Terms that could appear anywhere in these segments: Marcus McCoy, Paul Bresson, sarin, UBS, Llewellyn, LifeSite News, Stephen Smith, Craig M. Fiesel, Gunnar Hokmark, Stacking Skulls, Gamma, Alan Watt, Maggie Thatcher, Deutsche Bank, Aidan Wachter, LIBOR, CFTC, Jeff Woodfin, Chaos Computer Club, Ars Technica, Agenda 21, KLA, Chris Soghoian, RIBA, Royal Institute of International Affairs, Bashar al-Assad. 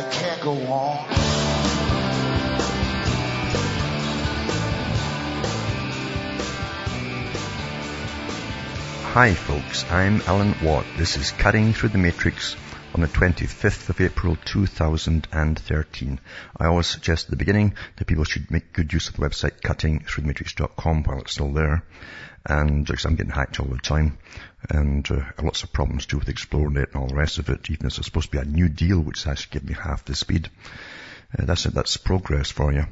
it can't go on. Hi folks, I'm Alan Watt. This is Cutting Through the Matrix on the 25th of April 2013. I always suggest at the beginning that people should make good use of the website cuttingthroughthematrix.com while it's still there. And because I'm getting hacked all the time and lots of problems too with ExploreNet and all the rest of it, even though it's supposed to be a new deal which actually gives me half the speed. That's progress for you.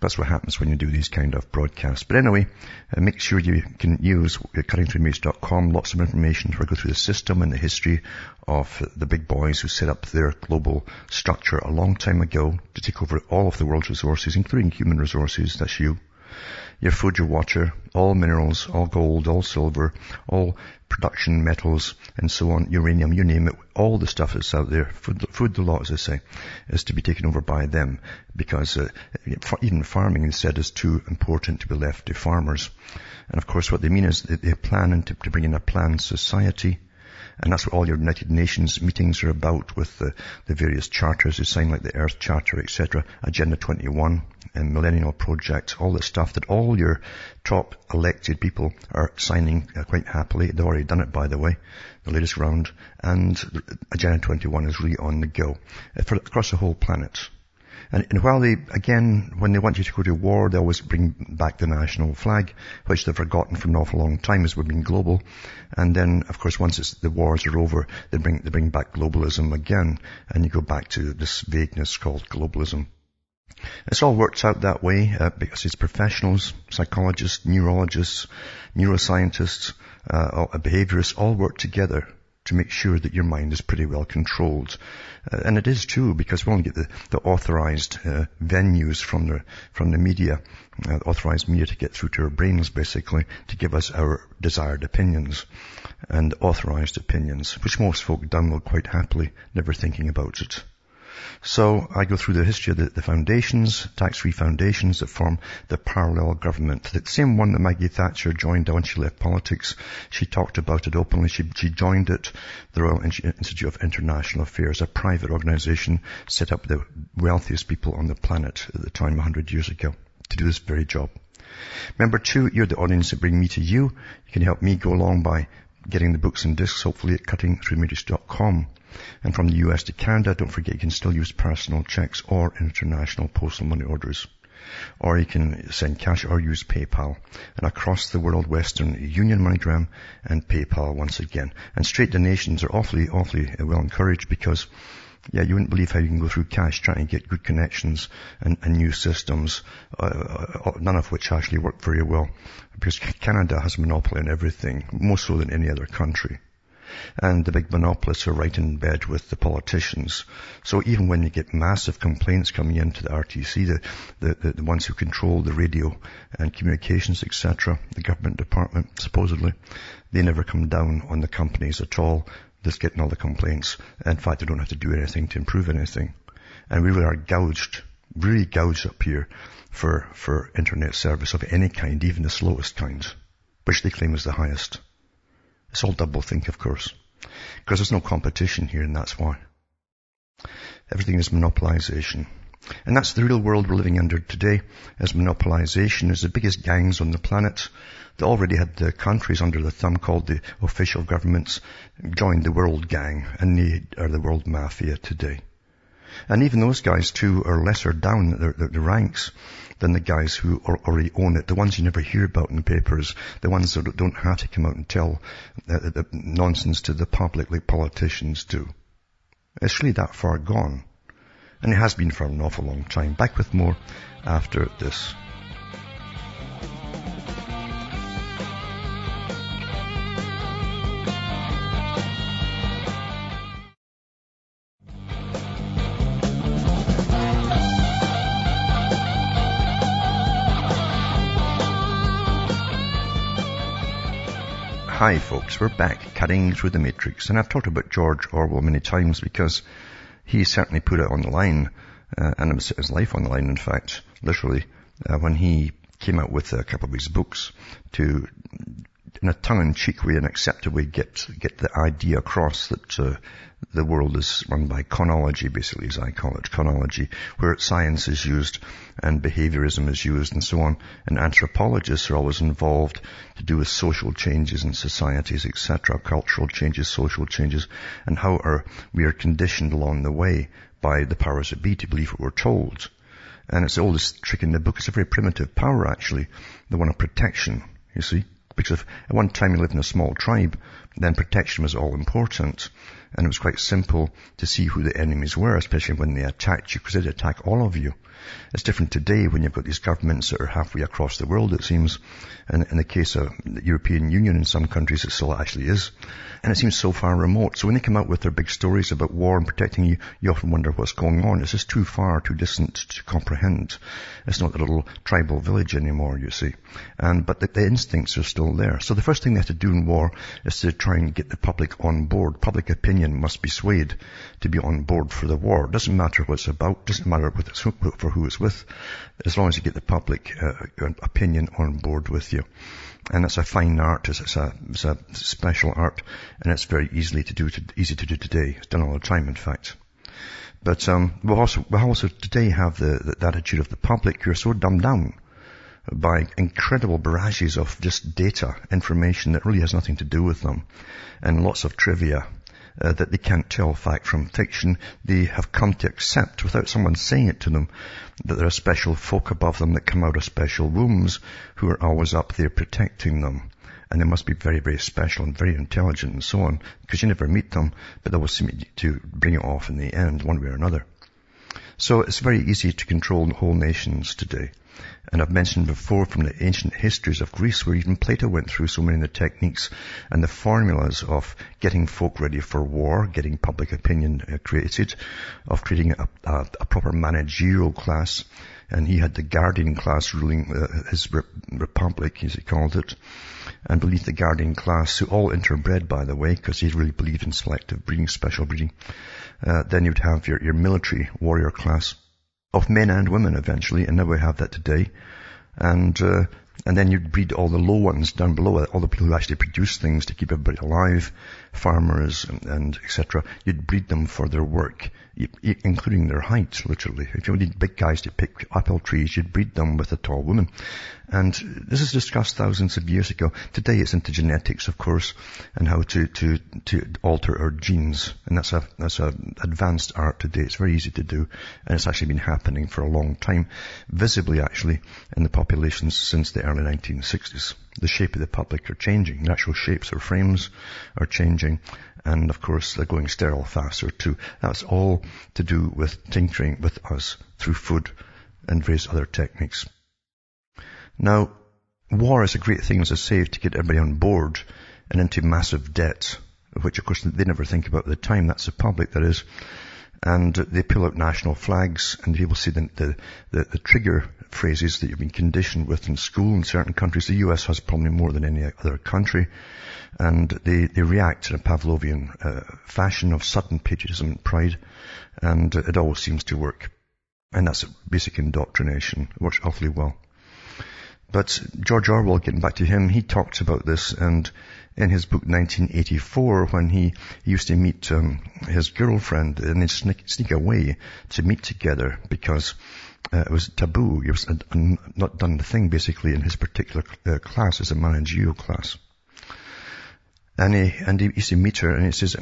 That's what happens when you do these kind of broadcasts. But anyway, make sure you can use cuttingthroughmatrix.com. Lots of information where I go through the system and the history of the big boys who set up their global structure a long time ago to take over all of the world's resources, including human resources. That's you. Your food, your water, all minerals, all gold, all silver, all production metals, and so on, uranium, you name it, all the stuff that's out there, food the lot, as I say, is to be taken over by them, because even farming, instead, is too important to be left to farmers. And of course, what they mean is that they plan to bring in a planned society. And that's what all your United Nations meetings are about, with the various charters you sign, like the Earth Charter, etc., Agenda 21, and Millennial Project, all the stuff that all your top elected people are signing quite happily. They've already done it, by the way, the latest round. And Agenda 21 is really on the go across the whole planet. And while they, again, when they want you to go to war, they always bring back the national flag, which they've forgotten for an awful long time as we've been global. And then, of course, once the wars are over, they bring back globalism again, and you go back to this vagueness called globalism. It's all worked out that way, because it's professionals, psychologists, neurologists, neuroscientists, behaviorists, all work together to make sure that your mind is pretty well controlled. And it is too, because we only get the authorized venues from the media, authorized media to get through to our brains, basically, to give us our desired opinions and authorized opinions, which most folk download quite happily, never thinking about it. So I go through the history of the foundations, tax-free foundations that form the parallel government. The same one that Maggie Thatcher joined when she left politics. She talked about it openly. She joined it, the Royal Institute of International Affairs, a private organization set up by the wealthiest people on the planet at the time 100 years ago to do this very job. Remember too, you're the audience that bring me to you. You can help me go along by getting the books and discs, hopefully, at cuttingthroughmatrix.com. And from the US to Canada, don't forget you can still use personal checks or international postal money orders. Or you can send cash or use PayPal. And across the world, Western Union, MoneyGram, and PayPal once again. And straight donations are awfully, awfully well encouraged, because you wouldn't believe how you can go through cash trying to get good connections and new systems, none of which actually work very well, because Canada has a monopoly on everything, more so than any other country. And the big monopolists are right in bed with the politicians. So even when you get massive complaints coming into the RTC, the ones who control the radio and communications, etc., the government department, supposedly, they never come down on the companies at all that's getting all the complaints. In fact, they don't have to do anything to improve anything. And we really are gouged up here for internet service of any kind, even the slowest kind, which they claim is the highest. It's all doublethink, of course, because there's no competition here, and that's why. Everything is monopolization. And that's the real world we're living under today, as monopolization is the biggest gangs on the planet. They already had the countries under the thumb called the official governments, joined the world gang, and they are the world mafia today. And even those guys too are lesser down the ranks than the guys who already own it, the ones you never hear about in the papers, the ones that don't have to come out and tell the nonsense to the public like politicians do. It's really that far gone. And it has been for an awful long time. Back with more after this. Hi folks, we're back cutting through the matrix, and I've talked about George Orwell many times because he certainly put it on the line, and it set his life on the line, in fact, literally, when he came out with a couple of his books to, in a tongue-in-cheek way, an accepted way, get the idea across that the world is run by chronology, basically, as I call it, chronology, where science is used and behaviorism is used and so on. And anthropologists are always involved to do with social changes in societies, etc., cultural changes, social changes, and how we are conditioned along the way by the powers that be to believe what we're told. And it's the oldest trick in the book. It's a very primitive power, actually, the one of protection, you see. Because at one time you lived in a small tribe, then protection was all important. And it was quite simple to see who the enemies were, especially when they attacked you, because they'd attack all of you. It's different today when you've got these governments that are halfway across the world, it seems. And in the case of the European Union, in some countries it still actually is. And it seems so far remote. So when they come out with their big stories about war and protecting you, you often wonder what's going on. It's just too far, too distant to comprehend. It's not a little tribal village anymore, you see. But the instincts are still there. So the first thing they have to do in war is to try and get the public on board. Public opinion must be swayed to be on board for the war. It doesn't matter what it's about. It doesn't matter what it's for who it's with, as long as you get the public opinion on board with you. And that's a fine art. It's a special art, and it's very easy to do today. It's done all the time, in fact. But we'll also today have the attitude of the public. You're so dumbed down by incredible barrages of just data, information that really has nothing to do with them, and lots of trivia that they can't tell fact from fiction. They have come to accept, without someone saying it to them, that there are special folk above them that come out of special rooms who are always up there protecting them. And they must be very, very special and very intelligent and so on, because you never meet them, but they will seem to bring it off in the end, one way or another. So it's very easy to control whole nations today. And I've mentioned before from the ancient histories of Greece, where even Plato went through so many of the techniques and the formulas of getting folk ready for war, getting public opinion created, of creating a proper managerial class. And he had the guardian class ruling his republic, as he called it, and believed the guardian class, who all interbred, by the way, because he really believed in selective breeding, special breeding. Then you'd have your military warrior class of men and women eventually, and now we have that today. And then you'd breed all the low ones down below, all the people who actually produce things to keep everybody alive, farmers and etc. You'd breed them for their work, including their height, literally. If you need big guys to pick apple trees, you'd breed them with a tall woman. And this is discussed thousands of years ago. Today it's into genetics, of course, and how to alter our genes. And that's a advanced art today. It's very easy to do, and it's actually been happening for a long time, visibly actually, in the populations since the early 1960s. The shape of the public are changing. The actual shapes or frames are changing. And of course, they're going sterile faster too. That's all to do with tinkering with us through food and various other techniques. Now, war is a great thing, as I say, to get everybody on board and into massive debt, which of course they never think about at the time. That's the public, that is. And they pull out national flags, and people see the trigger phrases that you've been conditioned with in school in certain countries. The US has probably more than any other country. And they react in a Pavlovian fashion of sudden patriotism and pride. And it always seems to work. And that's basic indoctrination. It works awfully well. But George Orwell, getting back to him, he talked about this, and in his book 1984, when he used to meet his girlfriend, and they'd sneak away to meet together because it was taboo. It was not done the thing, basically, in his particular class, as a managerial class. And he used to meet her, and he says,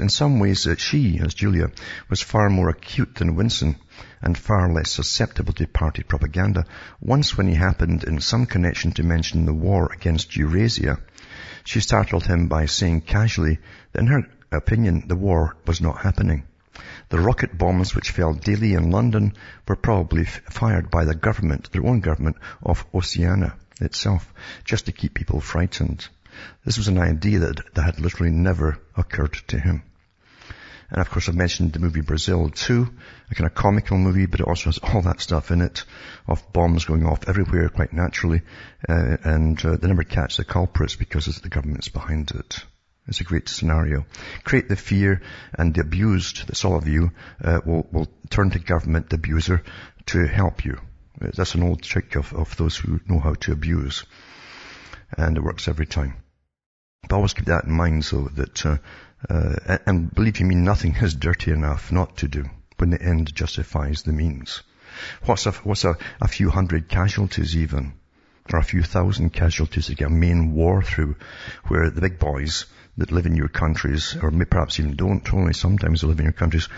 in some ways, she, as Julia, was far more acute than Winston, and far less susceptible to party propaganda. Once, when he happened in some connection to mention the war against Eurasia, she startled him by saying casually that, in her opinion, the war was not happening. The rocket bombs which fell daily in London were probably fired by the government, their own government, of Oceania itself, just to keep people frightened. This was an idea that had literally never occurred to him. And of course I've mentioned the movie Brazil too, a kind of comical movie, but it also has all that stuff in it of bombs going off everywhere quite naturally, and they never catch the culprits because the government's behind it. It's a great scenario. Create the fear, and the abused, that's all of you, will turn to government, the abuser, to help you. That's an old trick of those who know how to abuse. And it works every time. But always keep that in mind, so that, and believe you me, nothing is dirty enough not to do when the end justifies the means. What's a few hundred casualties even, or a few thousand casualties to get a main war through, where the big boys that live in your countries, or perhaps even don't, only sometimes they live in your countries,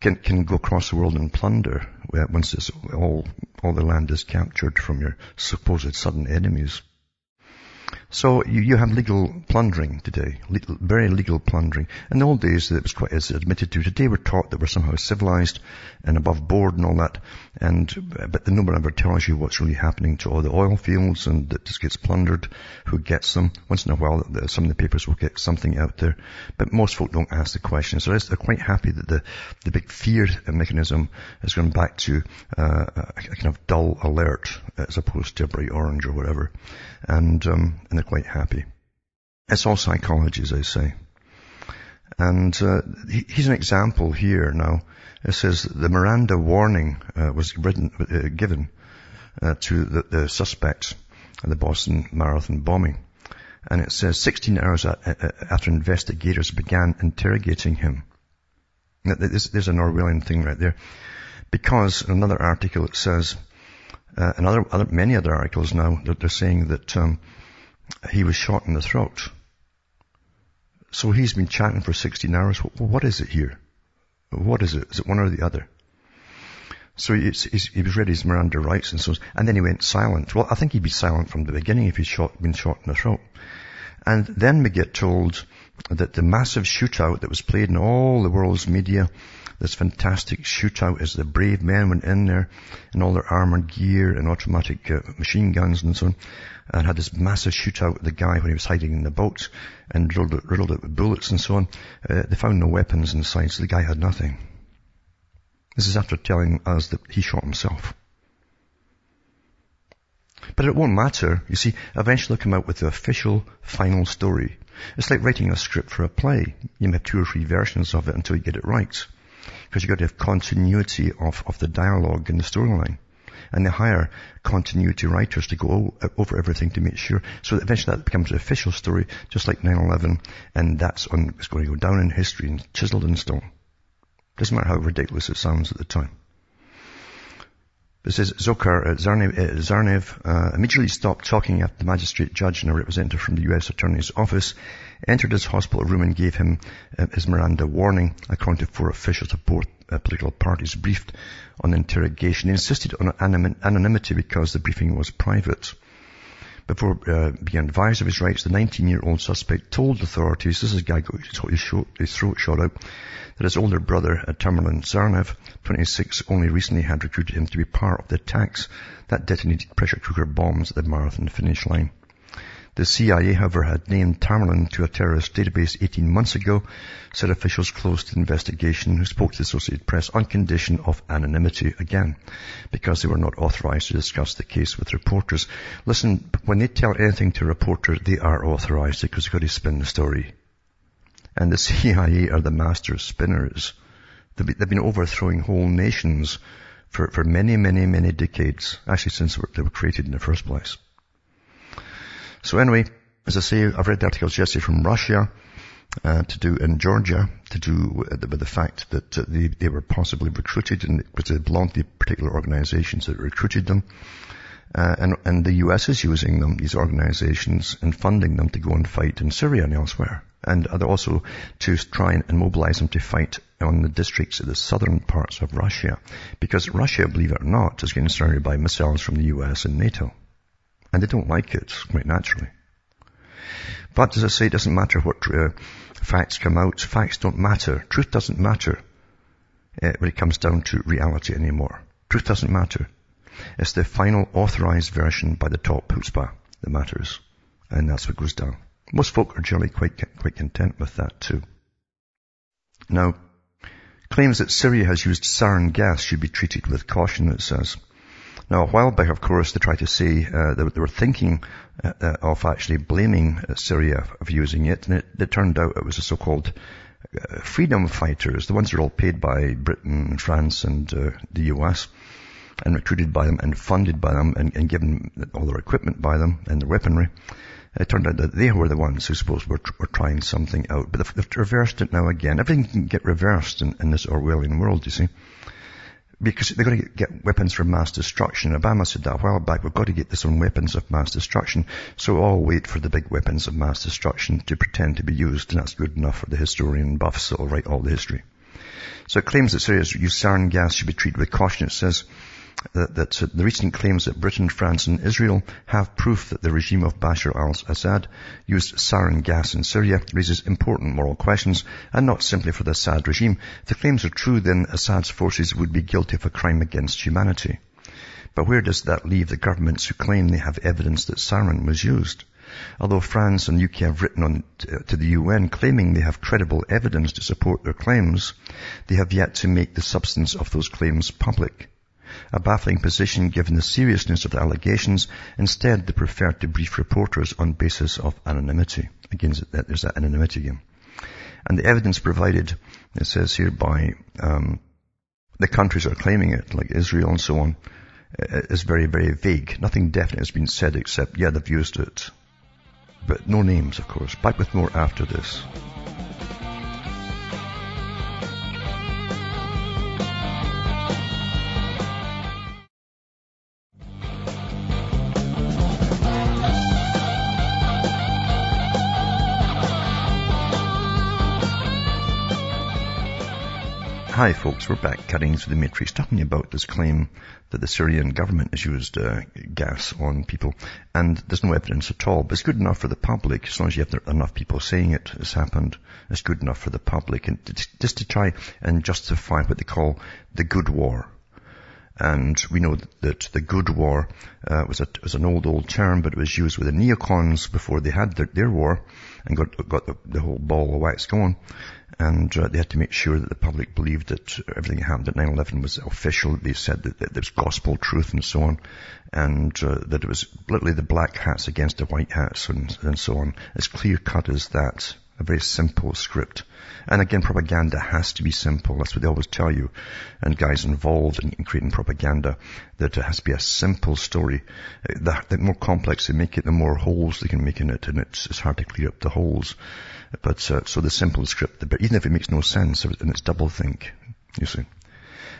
can go across the world and plunder once it's all the land is captured from your supposed sudden enemies. So you have legal plundering today, very legal plundering. In the old days, it was quite as admitted to. Today, we're taught that we're somehow civilized and above board and all that. But the number ever tells you what's really happening to all the oil fields, and that just gets plundered. Who gets them? Once in a while, some of the papers will get something out there, but most folk don't ask the question. So they're quite happy that the big fear mechanism has gone back to a kind of dull alert, as opposed to a bright orange or whatever. And they're quite happy. It's all psychology, as I say. And here's an example here now. It says the Miranda warning was given to the suspects of the Boston Marathon bombing. And it says 16 hours after investigators began interrogating him. Now, there's an Orwellian thing right there. Because in another article it says, and many other articles now, they're saying that he was shot in the throat. So he's been chatting for 16 hours. What is it here? What is it? Is it one or the other? So he was read his Miranda rights and so on. And then he went silent. Well, I think he'd be silent from the beginning if he'd been shot in the throat. And then we get told that the massive shootout that was played in all the world's media, this fantastic shootout as the brave men went in there in all their armored gear and automatic machine guns and so on, and had this massive shootout with the guy when he was hiding in the boat and riddled it with bullets and so on. They found no weapons inside, so the guy had nothing. This is after telling us that he shot himself. But it won't matter. You see, eventually they'll come out with the official final story. It's like writing a script for a play. You may have 2 or 3 versions of it until you get it right, because you've got to have continuity of the dialogue and the storyline. And they hire continuity writers to go over everything to make sure. So that eventually that becomes an official story, just like 9/11, and it's going to go down in history and chiseled in stone. Doesn't matter how ridiculous it sounds at the time. It says Zokar Zarnev immediately stopped talking after the magistrate judge and a representative from the U.S. Attorney's Office entered his hospital room and gave him his Miranda warning, according to 4 officials of both political parties briefed on the interrogation. They insisted on anonymity because the briefing was private. Before being advised of his rights, the 19-year-old suspect told authorities, this is a guy who got his throat shot out, that his older brother, Tamerlan Tsarnaev, 26, only recently had recruited him to be part of the attacks that detonated pressure cooker bombs at the marathon finish line. The CIA, however, had named Tamerlan to a terrorist database 18 months ago, said officials close to the investigation who spoke to the Associated Press on condition of anonymity again, because they were not authorized to discuss the case with reporters. Listen, when they tell anything to a reporter, they are authorized because they've got to spin the story. And the CIA are the master spinners. They've been overthrowing whole nations for many, many, many decades, actually since they were created in the first place. So anyway, as I say, I've read the articles yesterday from Russia, with the fact that they were possibly recruited, and it was the particular organizations that recruited them. And the US is using them, these organizations, and funding them to go and fight in Syria and elsewhere. And also to try and mobilize them to fight on the districts of the southern parts of Russia. Because Russia, believe it or not, is getting surrounded by missiles from the US and NATO. And they don't like it, quite naturally. But as I say, it doesn't matter what facts come out. Facts don't matter. Truth doesn't matter when it comes down to reality anymore. Truth doesn't matter. It's the final authorized version by the top chutzpah that matters. And that's what goes down. Most folk are generally quite content with that too. Now, claims that Syria has used sarin gas should be treated with caution, it says. Now, a while back, of course, they tried to say they were thinking of actually blaming Syria of using it, and it turned out it was the so-called freedom fighters, the ones that are all paid by Britain, France, and the US, and recruited by them and funded by them and given all their equipment by them and their weaponry. It turned out that they were the ones who supposed were trying something out. But they've reversed it now again. Everything can get reversed in this Orwellian world, you see. Because they're going to get weapons for mass destruction. Obama said that a while back, we've got to get this on weapons of mass destruction. So all wait for the big weapons of mass destruction to pretend to be used, and that's good enough for the historian buffs that will write all the history. So it claims that Syria's used sarin gas should be treated with caution. It says that the recent claims that Britain, France, and Israel have proof that the regime of Bashar al-Assad used sarin gas in Syria raises important moral questions, and not simply for the Assad regime. If the claims are true, then Assad's forces would be guilty of a crime against humanity. But where does that leave the governments who claim they have evidence that sarin was used? Although France and UK have written on to the UN claiming they have credible evidence to support their claims, they have yet to make the substance of those claims public. A baffling position given the seriousness of the allegations. Instead, they preferred to brief reporters on basis of anonymity. Again, there's that anonymity again. And the evidence provided, it says here, by the countries that are claiming it, like Israel and so on, is very, very vague. Nothing definite has been said except, yeah, they've used it. But no names, of course. Back with more after this. Hi folks, we're back, Cutting Through the Matrix, talking about this claim that the Syrian government has used gas on people, and there's no evidence at all, but it's good enough for the public. As long as you have enough people saying it has happened, it's good enough for the public, and just to try and justify what they call the good war. And we know that the good war was an old term, but it was used with the neocons before they had their war and got the whole ball of wax going. And they had to make sure that the public believed that everything that happened at 9/11 was official. They said that there was gospel truth and so on, and that it was literally the black hats against the white hats and so on. As clear-cut as that. A very simple script. And again, propaganda has to be simple. That's what they always tell you. And guys involved in creating propaganda, that it has to be a simple story. The more complex they make it, the more holes they can make in it. And it's hard to clear up the holes. But so the simple script, but even if it makes no sense, and it's doublethink, you see.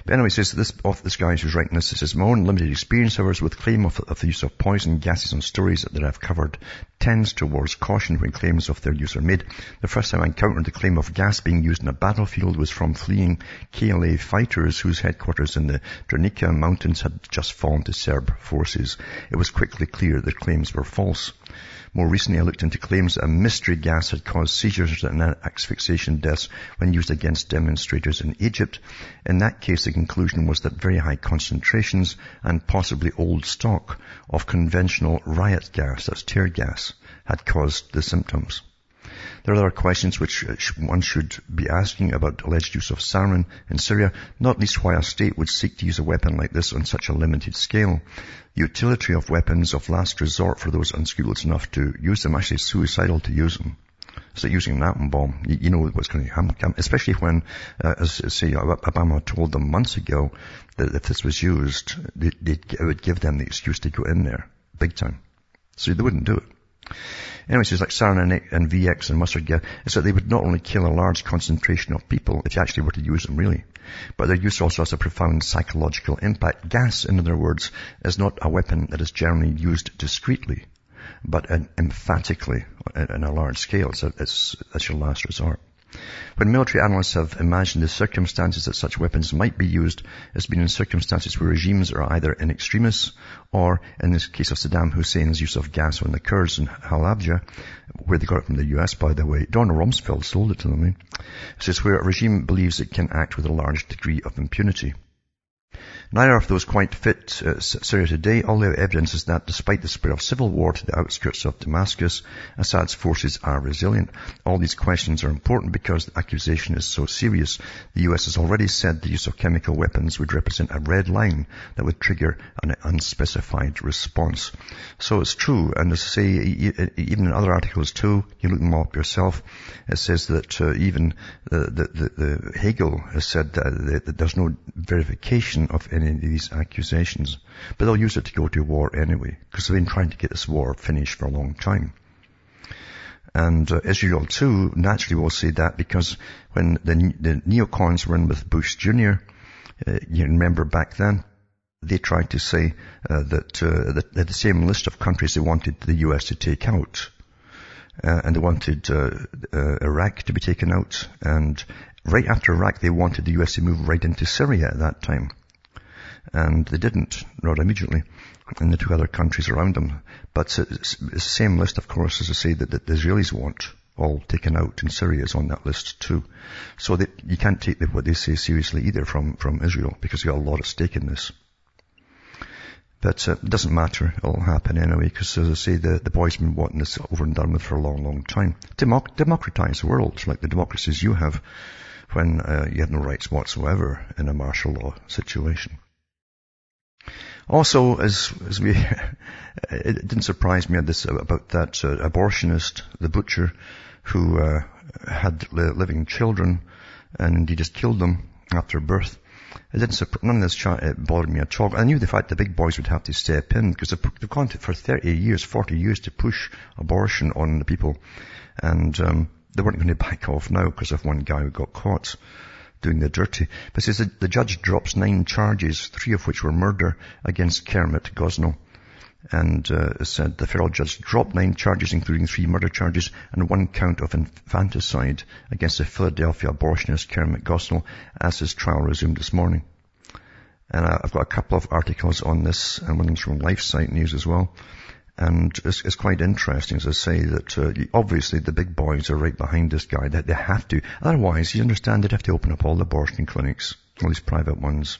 But anyway, it says this guy who's writing this, it says, my own limited experience, however, with claim of the use of poison gases on stories that I've covered tends towards caution when claims of their use are made. The first time I encountered the claim of gas being used in a battlefield was from fleeing KLA fighters whose headquarters in the Dranica mountains had just fallen to Serb forces. It was quickly clear the claims were false. More recently, I looked into claims that a mystery gas had caused seizures and asphyxiation deaths when used against demonstrators in Egypt. In that case, the conclusion was that very high concentrations and possibly old stock of conventional riot gas, that's tear gas, had caused the symptoms. There are other questions which one should be asking about alleged use of sarin in Syria, not least why a state would seek to use a weapon like this on such a limited scale. The utility of weapons of last resort for those unscrupulous enough to use them, actually suicidal to use them. So using an atom bomb, you know what's going to happen, especially when, as Obama told them months ago, that if this was used, it would give them the excuse to go in there, big time. So they wouldn't do it. Anyway, so it's like sarin and VX and mustard gas. It's that they would not only kill a large concentration of people if you actually were to use them really, but their use also has a profound psychological impact. Gas, in other words, is not a weapon that is generally used discreetly, but emphatically on a large scale. So it's your last resort. When military analysts have imagined the circumstances that such weapons might be used, it's been in circumstances where regimes are either in extremis or, in this case of Saddam Hussein's use of gas on the Kurds in Halabja, where they got it from the US, by the way. Don Rumsfeld sold it to them. It's where a regime believes it can act with a large degree of impunity. Neither of those quite fit Syria today, although evidence is that despite the spread of civil war to the outskirts of Damascus, Assad's forces are resilient. All these questions are important because the accusation is so serious. The US has already said the use of chemical weapons would represent a red line that would trigger an unspecified response. So it's true, and as I say, even in other articles too, you look them all up yourself, it says that even the Hegel has said that there's no verification of any of these accusations, but they'll use it to go to war anyway, because they've been trying to get this war finished for a long time. And Israel too naturally will say that, because when the neocons were in with Bush Jr., you remember back then, they tried to say that they had the same list of countries they wanted the US to take out, and they wanted Iraq to be taken out, and right after Iraq they wanted the US to move right into Syria at that time. And they didn't, not immediately, and the two other countries around them. But it's the same list, of course, as I say, that the Israelis want all taken out, and Syria is on that list too. So you can't take what they say seriously either from Israel, because they've got a lot at stake in this. But it doesn't matter, it'll happen anyway, because as I say, the boys have been wanting this over and done with for a long, long time. Democratize the world, like the democracies you have, when you have no rights whatsoever in a martial law situation. Also, it didn't surprise me this about that abortionist, the butcher, who had living children and indeed just killed them after birth. None of this bothered me at all. I knew the fact the big boys would have to step in, because they've gone for 30 years, 40 years to push abortion on the people, and they weren't going to back off now because of one guy who got caught doing the dirty. But says the judge drops 9 charges, 3 of which were murder, against Kermit Gosnell. And said the federal judge dropped 9 charges, including 3 murder charges and 1 count of infanticide against the Philadelphia abortionist Kermit Gosnell, as his trial resumed this morning. And I've got a couple of articles on this, and one from LifeSite News as well. And it's quite interesting, as I say, that obviously the big boys are right behind this guy. That they have to. Otherwise, you understand, they'd have to open up all the abortion clinics, all these private ones.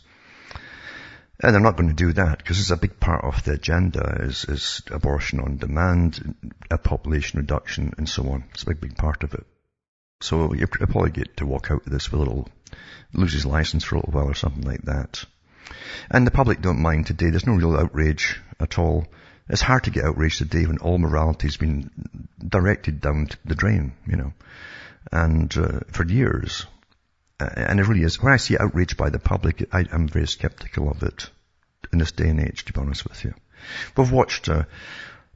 And they're not going to do that, because it's a big part of the agenda is abortion on demand, a population reduction, and so on. It's a big, big part of it. So you'll probably get to walk out with this with lose his license for a little while or something like that. And the public don't mind today. There's no real outrage at all. It's hard to get outraged today when all morality's been directed down the drain, you know, and for years. And it really is. When I see outrage by the public, I'm very sceptical of it in this day and age, to be honest with you. We've watched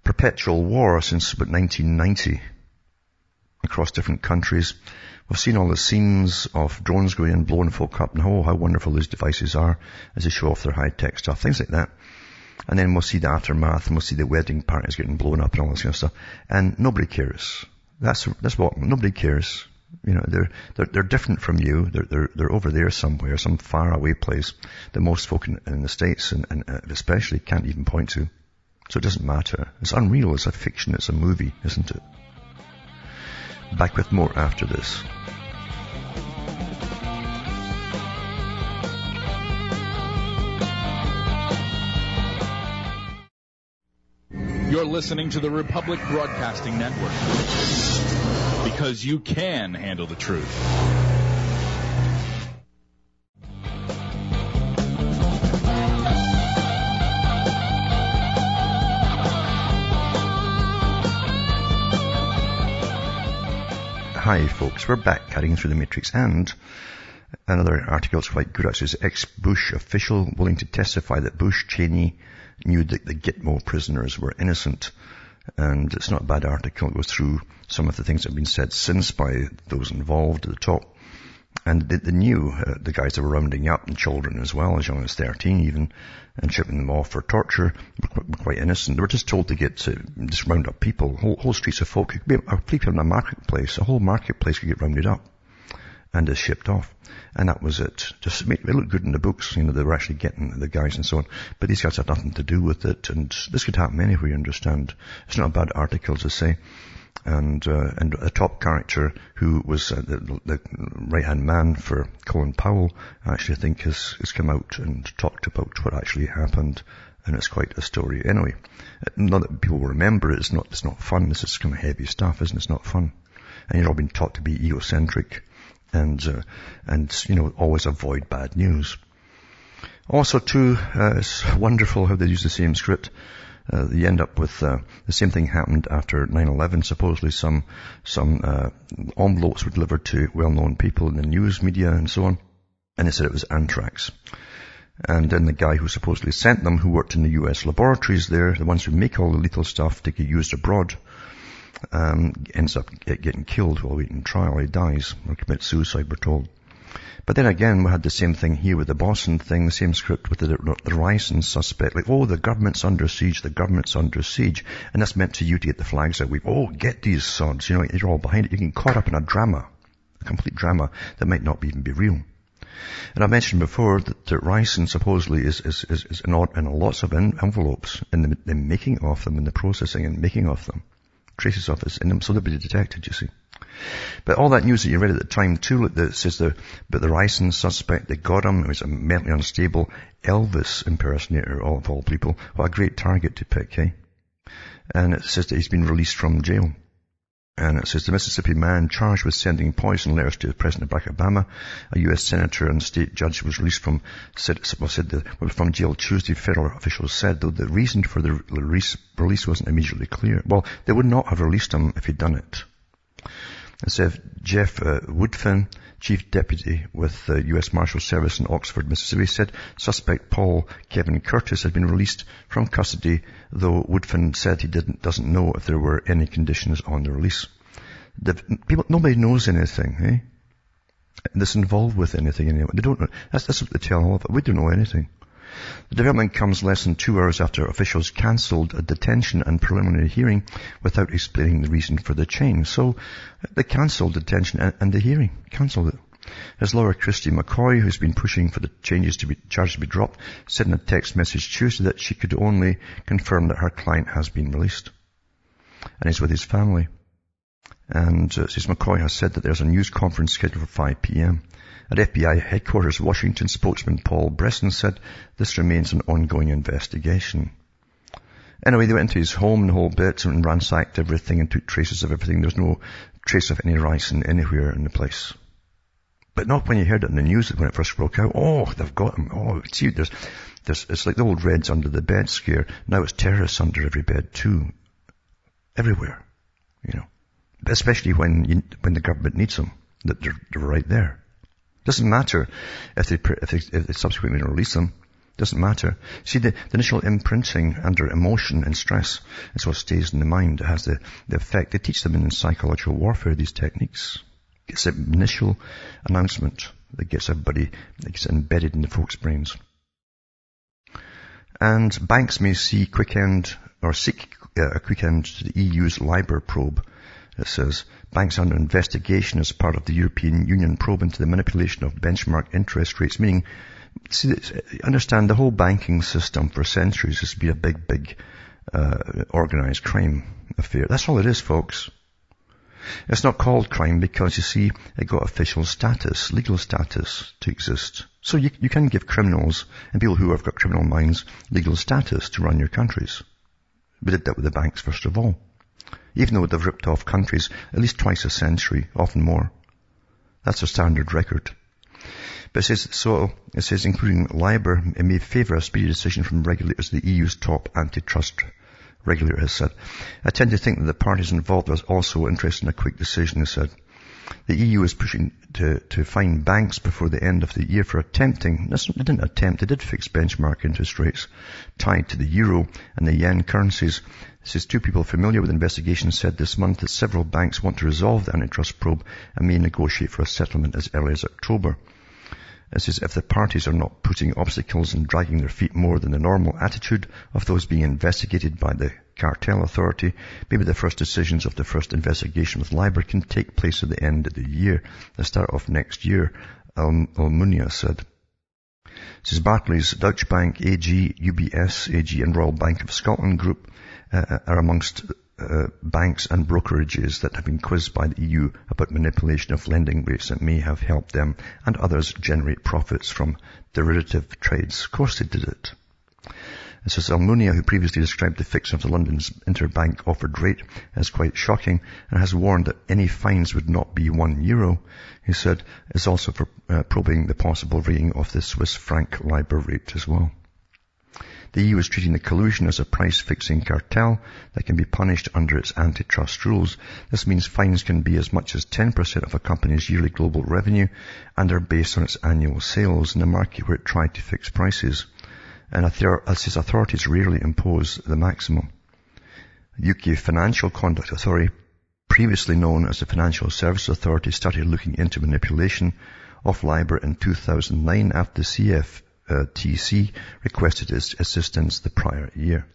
perpetual war since about 1990 across different countries. We've seen all the scenes of drones going and blowing folk up, and how wonderful those devices are as they show off their high-tech stuff, things like that. And then we'll see the aftermath, and we'll see the wedding parties getting blown up and all this kind of stuff. And nobody cares. That's what, nobody cares. You know, they're different from you. They're over there somewhere, some far away place that most folk in the States and especially can't even point to. So it doesn't matter. It's unreal. It's a fiction. It's a movie, isn't it? Back with more after this. You're listening to the Republic Broadcasting Network, because you can handle the truth. Hi folks, we're back, cutting through the matrix, and another article that's quite good actually is ex-Bush official willing to testify that Bush, Cheney knew that the Gitmo prisoners were innocent. And it's not a bad article. It goes through some of the things that have been said since by those involved at the top. And they knew the guys that were rounding up, and children as well, as young as 13 even, and shipping them off for torture, were quite innocent. They were just told to just round up people, whole streets of folk. It could be a marketplace. A whole marketplace could get rounded up. and is shipped off. And that was it. Just, it looked good in the books, you know, they were actually getting the guys and so on. But these guys had nothing to do with it, and this could happen anywhere, you understand. It's not a bad article to say. And a top character who was the right-hand man for Colin Powell, actually I think has come out and talked about what actually happened. And it's quite a story. Anyway, not that people will remember it. It's not fun. This is kind of heavy stuff, isn't it? It's not fun. And you're all being taught to be egocentric and, you know, always avoid bad news. Also too, it's wonderful how they use the same script. They end up with, the same thing happened after 9/11. Supposedly some envelopes were delivered to well-known people in the news media and so on. And they said it was anthrax. And then the guy who supposedly sent them, who worked in the US laboratories there, the ones who make all the lethal stuff to get used abroad, ends up getting killed while waiting trial. He dies or commits suicide, we're told. But then again, we had the same thing here with the Boston thing, the same script with the Ryerson suspect. Like, oh, the government's under siege, the government's under siege. And that's meant to you to get the flags out. Get these sods, you know, you're all behind it. You get caught up in a complete drama that might not even be real. And I mentioned before that Ryerson supposedly is in lots of envelopes in the making of them, in the processing and making of them. Traces of this in them, so they'll be detected, you see. But all that news that you read at the time too, that says the Ryerson suspect, they got him, he was a mentally unstable Elvis impersonator of all people. What a great target to pick, eh? And it says that he's been released from jail. And it says the Mississippi man charged with sending poison letters to President Barack Obama, a U.S. senator and state judge, was released from jail Tuesday. Federal officials said, though, the reason for the release wasn't immediately clear. Well, they would not have released him if he'd done it. It said Jeff Woodfin, chief deputy with the U.S. Marshal Service in Oxford, Mississippi, said suspect Paul Kevin Curtis had been released from custody, though Woodfin said he doesn't know if there were any conditions on the release. Nobody knows anything, eh? That's involved with anything anyway. They don't know. That's what they tell all of us. We don't know anything. The development comes less than 2 hours after officials cancelled a detention and preliminary hearing without explaining the reason for the change. So they cancelled the detention and the hearing. Cancelled it. His lawyer, Christie McCoy, who's been pushing for the charges to be dropped, said in a text message Tuesday that she could only confirm that her client has been released. And he's with his family. And says McCoy has said that there's a news conference scheduled for 5 p.m. At FBI headquarters, Washington, spokesman Paul Bresson said this remains an ongoing investigation. Anyway, they went into his home and the whole bit and ransacked everything and took traces of everything. There's no trace of any ricin anywhere in the place. But not when you heard it in the news when it first broke out. Oh, they've got him. Oh, see, it's like the old Reds under the bed scare. Now it's terrorists under every bed too. Everywhere, you know. Especially when the government needs them, that they're right there. Doesn't matter if they subsequently release them. Doesn't matter. See, the initial imprinting under emotion and stress is what stays in the mind. It has the effect. They teach them in psychological warfare, these techniques. It's an initial announcement that gets everybody, that gets embedded in the folks' brains. And banks may seek a quick end to the EU's LIBOR probe. It says, banks under investigation as part of the European Union probe into the manipulation of benchmark interest rates. Meaning, see, understand the whole banking system for centuries has been a big, organized crime affair. That's all it is, folks. It's not called crime because, you see, it got official status, legal status to exist. So you can give criminals and people who have got criminal minds legal status to run your countries. We did that with the banks first of all. Even though they've ripped off countries at least twice a century, often more. That's a standard record. But it says including LIBOR, it may favour a speedy decision from regulators, the EU's top antitrust regulator has said. I tend to think that the parties involved are also interested in a quick decision, he said. The EU is pushing to fine banks before the end of the year for attempting, they didn't attempt, they did fix benchmark interest rates tied to the euro and the yen currencies. This is two people familiar with investigations said this month that several banks want to resolve the antitrust probe and may negotiate for a settlement as early as October. This is if the parties are not putting obstacles and dragging their feet more than the normal attitude of those being investigated by the Cartel Authority. Maybe the first decisions of the first investigation with LIBOR can take place at the end of the year, the start of next year, Almunia said. This is Barclays, Deutsche Bank, AG, UBS, AG and Royal Bank of Scotland Group are amongst banks and brokerages that have been quizzed by the EU about manipulation of lending rates that may have helped them and others generate profits from derivative trades. Of course they did it. This is Almunia, who previously described the fixing of the London's interbank offered rate as quite shocking and has warned that any fines would not be €1. He said it's also for probing the possible raising of the Swiss franc LIBOR rate as well. The EU is treating the collusion as a price-fixing cartel that can be punished under its antitrust rules. This means fines can be as much as 10% of a company's yearly global revenue and are based on its annual sales in a market where it tried to fix prices. And as authorities rarely impose the maximum. UK Financial Conduct Authority, previously known as the Financial Services Authority, started looking into manipulation of LIBOR in 2009 after the CFTC requested its assistance the prior year.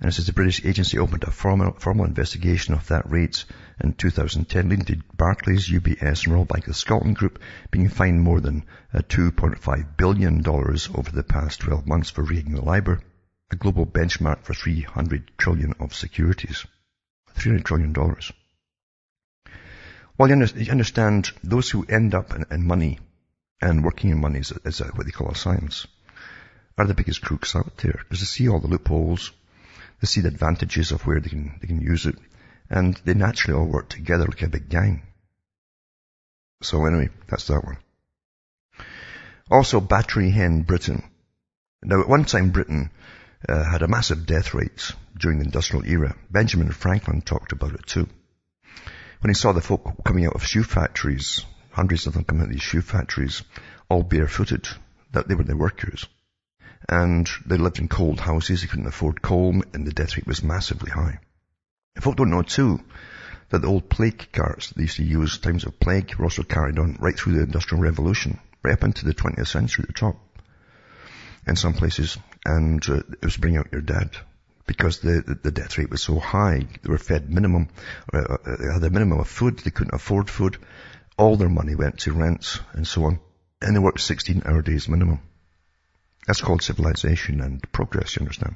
And it says the British agency opened a formal investigation of that rate in 2010, leading to Barclays, UBS and Royal Bank of Scotland Group being fined more than $2.5 billion over the past 12 months for raising the LIBOR, a global benchmark for $300 trillion of securities. $300 trillion. Well, you understand those who end up in money and working in money is what they call a science, are the biggest crooks out there because they see all the loopholes. They see the advantages of where they can use it. And they naturally all work together like a big gang. So anyway, that's that one. Also, Battery Hen Britain. Now, at one time, Britain had a massive death rate during the industrial era. Benjamin Franklin talked about it too. When he saw the folk coming out of shoe factories, hundreds of them coming out of these shoe factories, all barefooted, that they were the workers. And they lived in cold houses, they couldn't afford coal, and the death rate was massively high. And folk don't know too that the old plague carts that they used to use times of plague were also carried on right through the Industrial Revolution, right up into the 20th century at the top, in some places, and it was bring out your dad, because the death rate was so high. They were fed minimum, they had a minimum of food, they couldn't afford food, all their money went to rents and so on, and they worked 16-hour days minimum. That's called civilization and progress, you understand.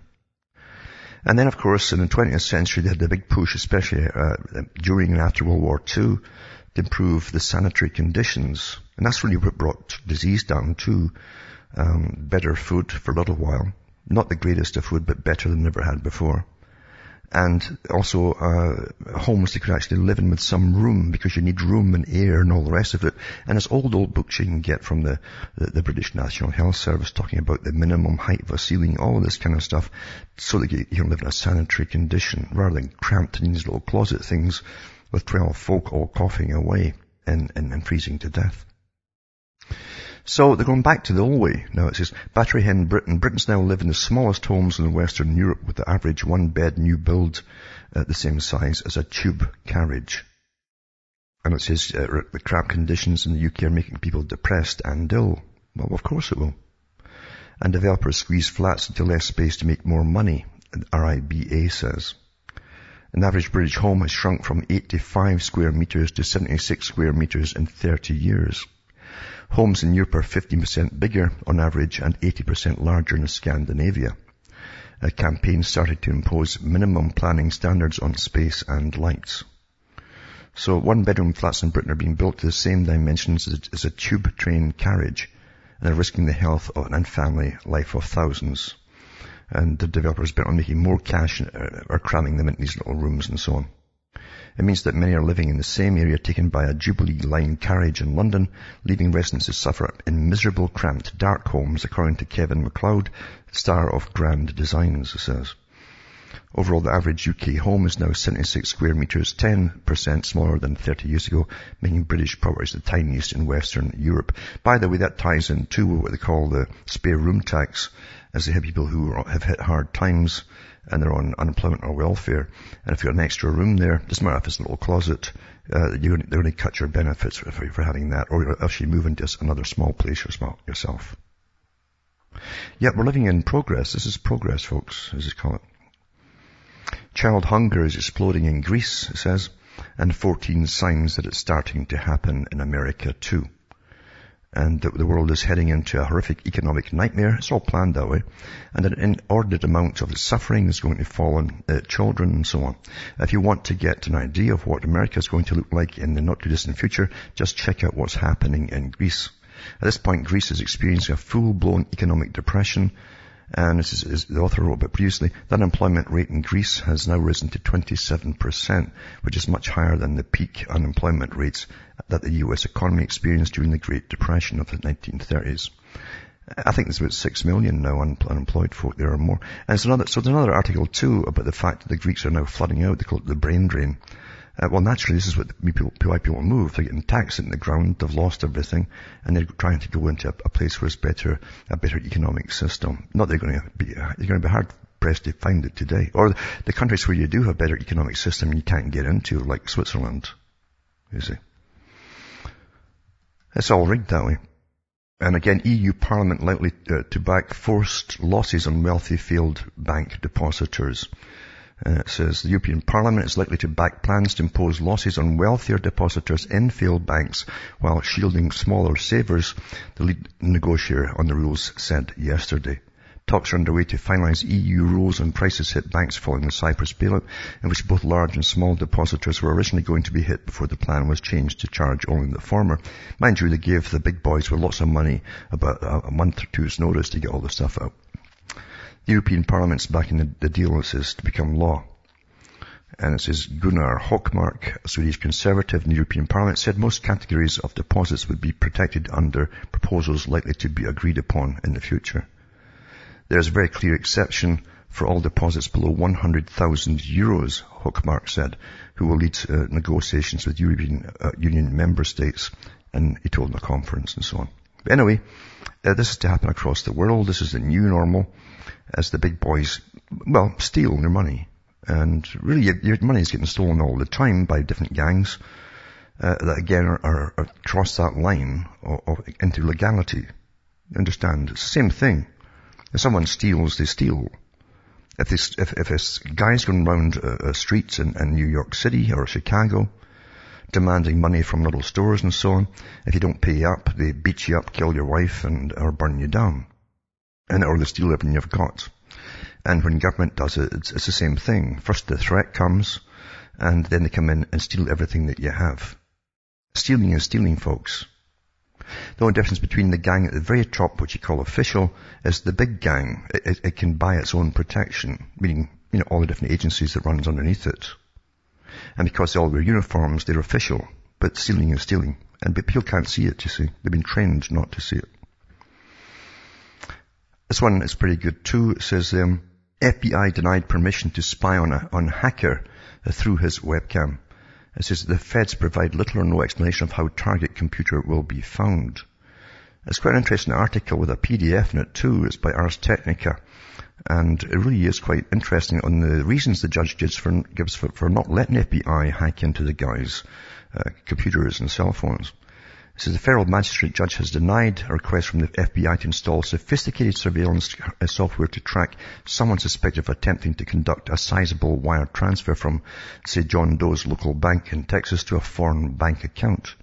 And then, of course, in the 20th century, they had a big push, especially during and after World War II, to improve the sanitary conditions. And that's really what brought disease down too. Better food for a little while. Not the greatest of food, but better than ever had before. And also homes they could actually live in with some room, because you need room and air and all the rest of it. And it's old books you can get from the British National Health Service talking about the minimum height of a ceiling, all of this kind of stuff, so that you can live in a sanitary condition rather than cramped in these little closet things with 12 folk all coughing away and freezing to death. So they're going back to the old way. Now it says, Battery Hen Britain. Britons now live in the smallest homes in Western Europe, with the average one-bed new build the same size as a tube carriage. And it says the crap conditions in the UK are making people depressed and ill. Well, of course it will. And developers squeeze flats into less space to make more money, RIBA says. An average British home has shrunk from 85 square metres to 76 square metres in 30 years. Homes in Europe are 15% bigger on average and 80% larger in Scandinavia. A campaign started to impose minimum planning standards on space and lights. So one-bedroom flats in Britain are being built to the same dimensions as a tube train carriage, and are risking the health and family life of thousands. And the developers bent on making more cash are cramming them into these little rooms and so on. It means that many are living in the same area taken by a Jubilee Line carriage in London, leaving residents to suffer in miserable, cramped, dark homes, according to Kevin McLeod, star of Grand Designs, it says. Overall, the average UK home is now 76 square metres, 10% smaller than 30 years ago, making British properties the tiniest in Western Europe. By the way, that ties in too with what they call the spare room tax, as they have people who have hit hard times and they're on unemployment or welfare. And if you've got an extra room there, doesn't matter if it's a little closet, they're going to cut your benefits for having that, or else you move into another small place yourself. Yet we're living in progress. This is progress, folks, as they call it. Child hunger is exploding in Greece, it says, and 14 signs that it's starting to happen in America too. And that the world is heading into a horrific economic nightmare. It's all planned that way. And an inordinate amount of suffering is going to fall on children and so on. If you want to get an idea of what America is going to look like in the not-too-distant future, just check out what's happening in Greece. At this point, Greece is experiencing a full-blown economic depression. And this is the author wrote about previously. The unemployment rate in Greece has now risen to 27%, which is much higher than the peak unemployment rates that the US economy experienced during the Great Depression of the 1930s. I think there's about 6 million now unemployed folk. There are more. And there's another article too about the fact that the Greeks are now flooding out. They call it the brain drain. Well, naturally, this is what why people move. They're getting taxed in the ground. They've lost everything, and they're trying to go into a place where it's a better economic system. Not they're going to be hard pressed to find it today. Or the countries where you do have a better economic system you can't get into, like Switzerland. You see, it's all rigged that way. And again, EU Parliament likely to back forced losses on wealthy failed bank depositors. It says the European Parliament is likely to back plans to impose losses on wealthier depositors in failed banks while shielding smaller savers, the lead negotiator on the rules said yesterday. Talks are underway to finalise EU rules on prices hit banks following the Cyprus bailout, in which both large and small depositors were originally going to be hit before the plan was changed to charge only the former. Mind you, they gave the big boys with lots of money about a month or two's notice to get all the stuff out. The European Parliament's backing the deal, it says, to become law. And it says Gunnar Hokmark, a Swedish Conservative in the European Parliament, said most categories of deposits would be protected under proposals likely to be agreed upon in the future. There is a very clear exception for all deposits below 100,000 euros, Hokmark said, who will lead negotiations with European Union member states, and he told in a conference and so on. But anyway, this is to happen across the world. This is the new normal as the big boys, well, steal their money. And really, your money is getting stolen all the time by different gangs that, again, are across that line of into legality. Understand? It's the same thing. If someone steals, they steal. If this guy's going round streets in New York City or Chicago, demanding money from little stores and so on. If you don't pay up, they beat you up, kill your wife, or burn you down. Or they steal everything you've got. And when government does it, it's the same thing. First the threat comes, and then they come in and steal everything that you have. Stealing is stealing, folks. The only difference between the gang at the very top, which you call official, is the big gang. It can buy its own protection, meaning, you know, all the different agencies that runs underneath it. And because they all wear uniforms, they're official. But stealing is stealing. And people can't see it, you see. They've been trained not to see it. This one is pretty good too. It says, FBI denied permission to spy on hacker through his webcam. It says the feds provide little or no explanation of how target computer will be found. It's quite an interesting article with a PDF in it too. It's by Ars Technica. And it really is quite interesting on the reasons the judge gives for not letting FBI hack into the guy's computers and cell phones. It says the federal magistrate judge has denied a request from the FBI to install sophisticated surveillance software to track someone suspected of attempting to conduct a sizable wire transfer from, say, John Doe's local bank in Texas to a foreign bank account.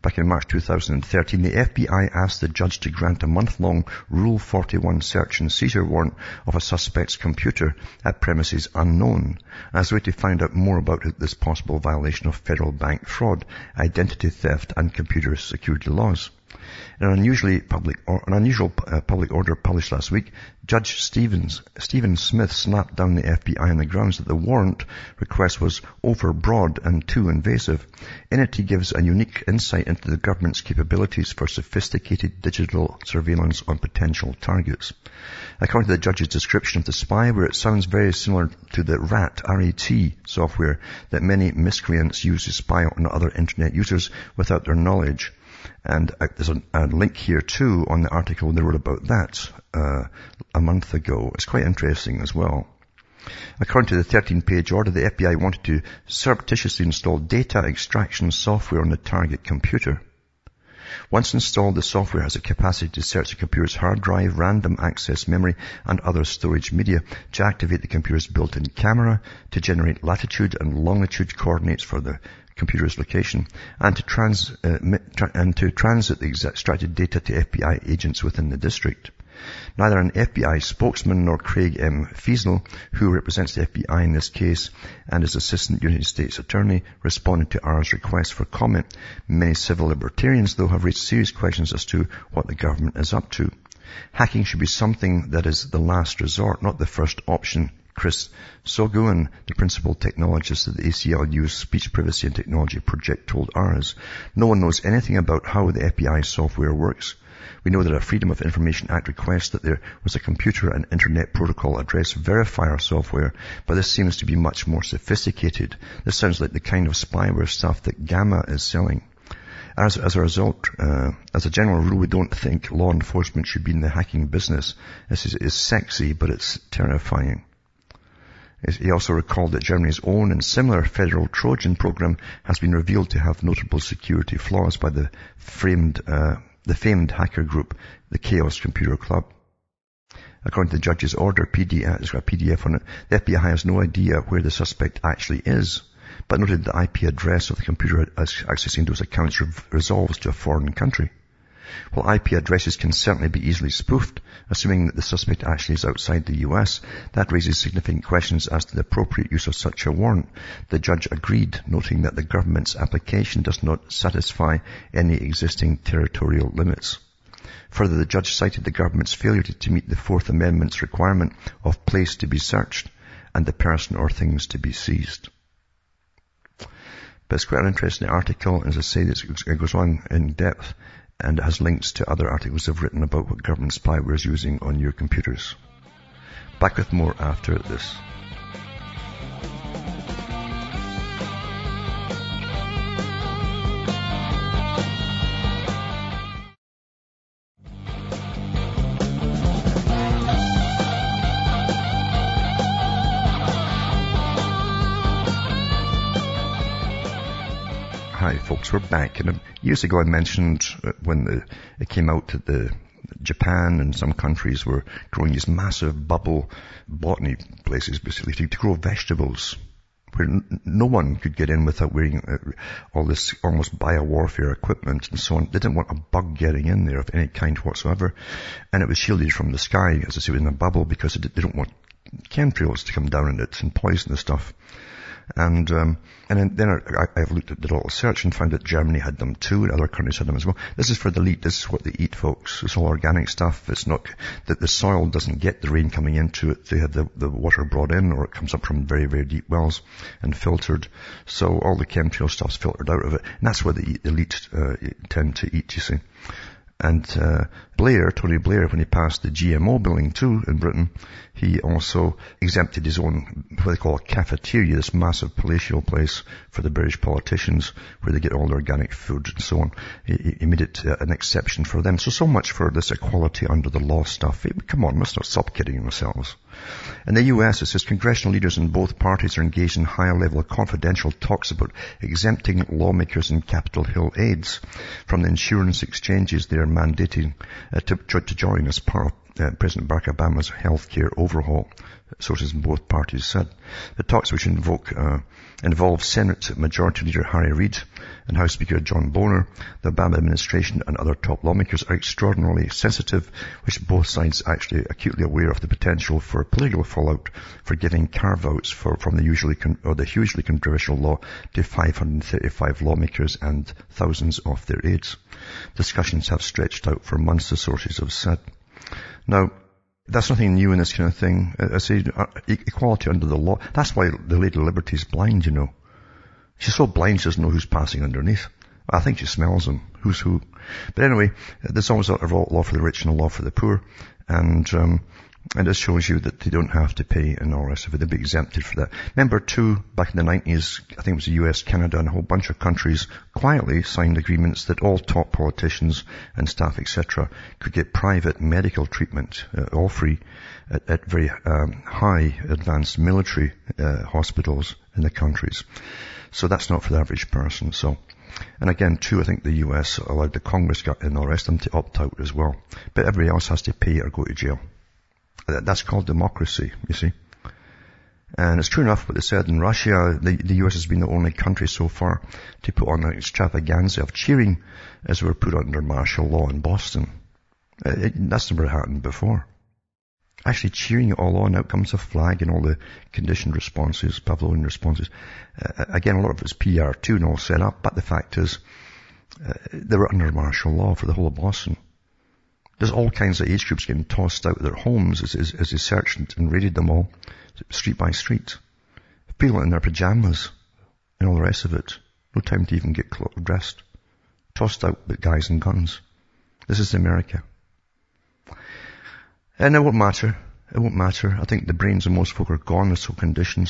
Back in March 2013, the FBI asked the judge to grant a month-long Rule 41 search and seizure warrant of a suspect's computer at premises unknown, as a way to find out more about this possible violation of federal bank fraud, identity theft, and computer security laws. In an unusual public order published last week, Judge Stephen Smith snapped down the FBI on the grounds that the warrant request was overbroad and too invasive. In it, he gives a unique insight into the government's capabilities for sophisticated digital surveillance on potential targets. According to the judge's description of the spyware, it sounds very similar to the RAT software that many miscreants use to spy on other internet users without their knowledge. And there's a link here too on the article they wrote about that a month ago. It's quite interesting as well. According to the 13-page order, the FBI wanted to surreptitiously install data extraction software on the target computer. Once installed, the software has a capacity to search a computer's hard drive, random access memory, and other storage media, to activate the computer's built-in camera, to generate latitude and longitude coordinates for the computer's location, and to transit the extracted data to FBI agents within the district. Neither an FBI spokesman nor Craig M. Fiesel, who represents the FBI in this case and is Assistant United States Attorney, responded to R's request for comment. Many civil libertarians, though, have raised serious questions as to what the government is up to. Hacking should be something that is the last resort, not the first option. Chris Soghoian, the principal technologist at the ACLU's Speech Privacy and Technology Project, told Ars, "No one knows anything about how the FBI software works. We know that a Freedom of Information Act request that there was a computer and internet protocol address verifier software, but this seems to be much more sophisticated. This sounds like the kind of spyware stuff that Gamma is selling. As a general rule, we don't think law enforcement should be in the hacking business. This is sexy, but it's terrifying." He also recalled that Germany's own and similar federal Trojan program has been revealed to have notable security flaws by the famed hacker group, the Chaos Computer Club. According to the judge's order, it's got a PDF on it, the FBI has no idea where the suspect actually is, but noted the IP address of the computer accessing those accounts resolves to a foreign country. While IP addresses can certainly be easily spoofed, assuming that the suspect actually is outside the US, that raises significant questions as to the appropriate use of such a warrant. The judge agreed, noting that the government's application does not satisfy any existing territorial limits. Further, the judge cited the government's failure to meet the Fourth Amendment's requirement of place to be searched and the person or things to be seized. But it's quite an interesting article, as I say, it goes on in depth, and it has links to other articles I've written about what government spyware is using on your computers. Back with more after this. Folks, we're back. And years ago I mentioned when it came out that Japan and some countries were growing these massive bubble botany places, basically, to grow vegetables where no one could get in without wearing all this almost biowarfare equipment and so on. They didn't want a bug getting in there of any kind whatsoever. And it was shielded from the sky, as I say, within a bubble, because they don't want chemtrails to come down in it and poison the stuff. And then I've looked at the little search and found that Germany had them too, and other countries had them as well. This is for the elite. This is what they eat, folks. It's all organic stuff. It's not that the soil doesn't get the rain coming into it. They have the water brought in, or it comes up from very, very deep wells and filtered. So all the chemtrail stuff's filtered out of it. And that's what the elite tend to eat, you see. And Tony Blair, when he passed the GMO billing too in Britain, he also exempted his own, what they call a cafeteria, this massive palatial place for the British politicians where they get all the organic food and so on. He made it an exception for them. So much for this equality under the law stuff. Come on, let's not stop kidding ourselves. In the US, it says congressional leaders in both parties are engaged in high-level confidential talks about exempting lawmakers and Capitol Hill aides from the insurance exchanges they are mandating to join as part of President Barack Obama's healthcare overhaul, sources in both parties said. The talks, which involve Senate Majority Leader Harry Reid and House Speaker John Boehner, the Obama administration and other top lawmakers, are extraordinarily sensitive, which both sides are actually acutely aware of the potential for political fallout for giving carve-outs from the hugely controversial law to 535 lawmakers and thousands of their aides. Discussions have stretched out for months, the sources have said. Now, that's nothing new in this kind of thing. I say equality under the law. That's why the Lady Liberty is blind, you know. She's so blind she doesn't know who's passing underneath. I think she smells them. Who's who? But anyway, there's always a law for the rich and a law for the poor. And this shows you that they don't have to pay and all the rest of it. They'd be exempted for that. Remember too, back in the 90s, I think it was the US, Canada, and a whole bunch of countries quietly signed agreements that all top politicians and staff, etc., could get private medical treatment, all free, at very high advanced military hospitals in the countries. So that's not for the average person. So And again, too, I think the US allowed the Congress and the rest of them to opt out as well. But everybody else has to pay or go to jail. That's called democracy, you see. And it's true enough what they said in Russia. The US has been the only country so far to put on an extravaganza of cheering as we were put under martial law in Boston. That's never happened before. Actually cheering it all on, out comes the flag and all the conditioned responses, Pavlovian responses. Again, a lot of it's PR too and all set up, but the fact is they were under martial law for the whole of Boston. There's all kinds of age groups getting tossed out of their homes as they searched and raided them all, street by street. People in their pyjamas and all the rest of it. No time to even get dressed. Tossed out with guys and guns. This is America. And it won't matter. It won't matter. I think the brains of most folk are gone. They're so conditioned.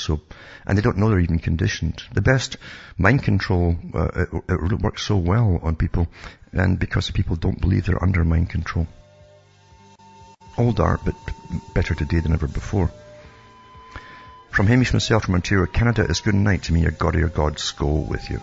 And they don't know they're even conditioned. The best mind control, it works so well on people. And because the people don't believe they're under mind control. Old art, but better today than ever before. From Hamish myself from Ontario, Canada, it's good night to me. Your God or your gods go with you.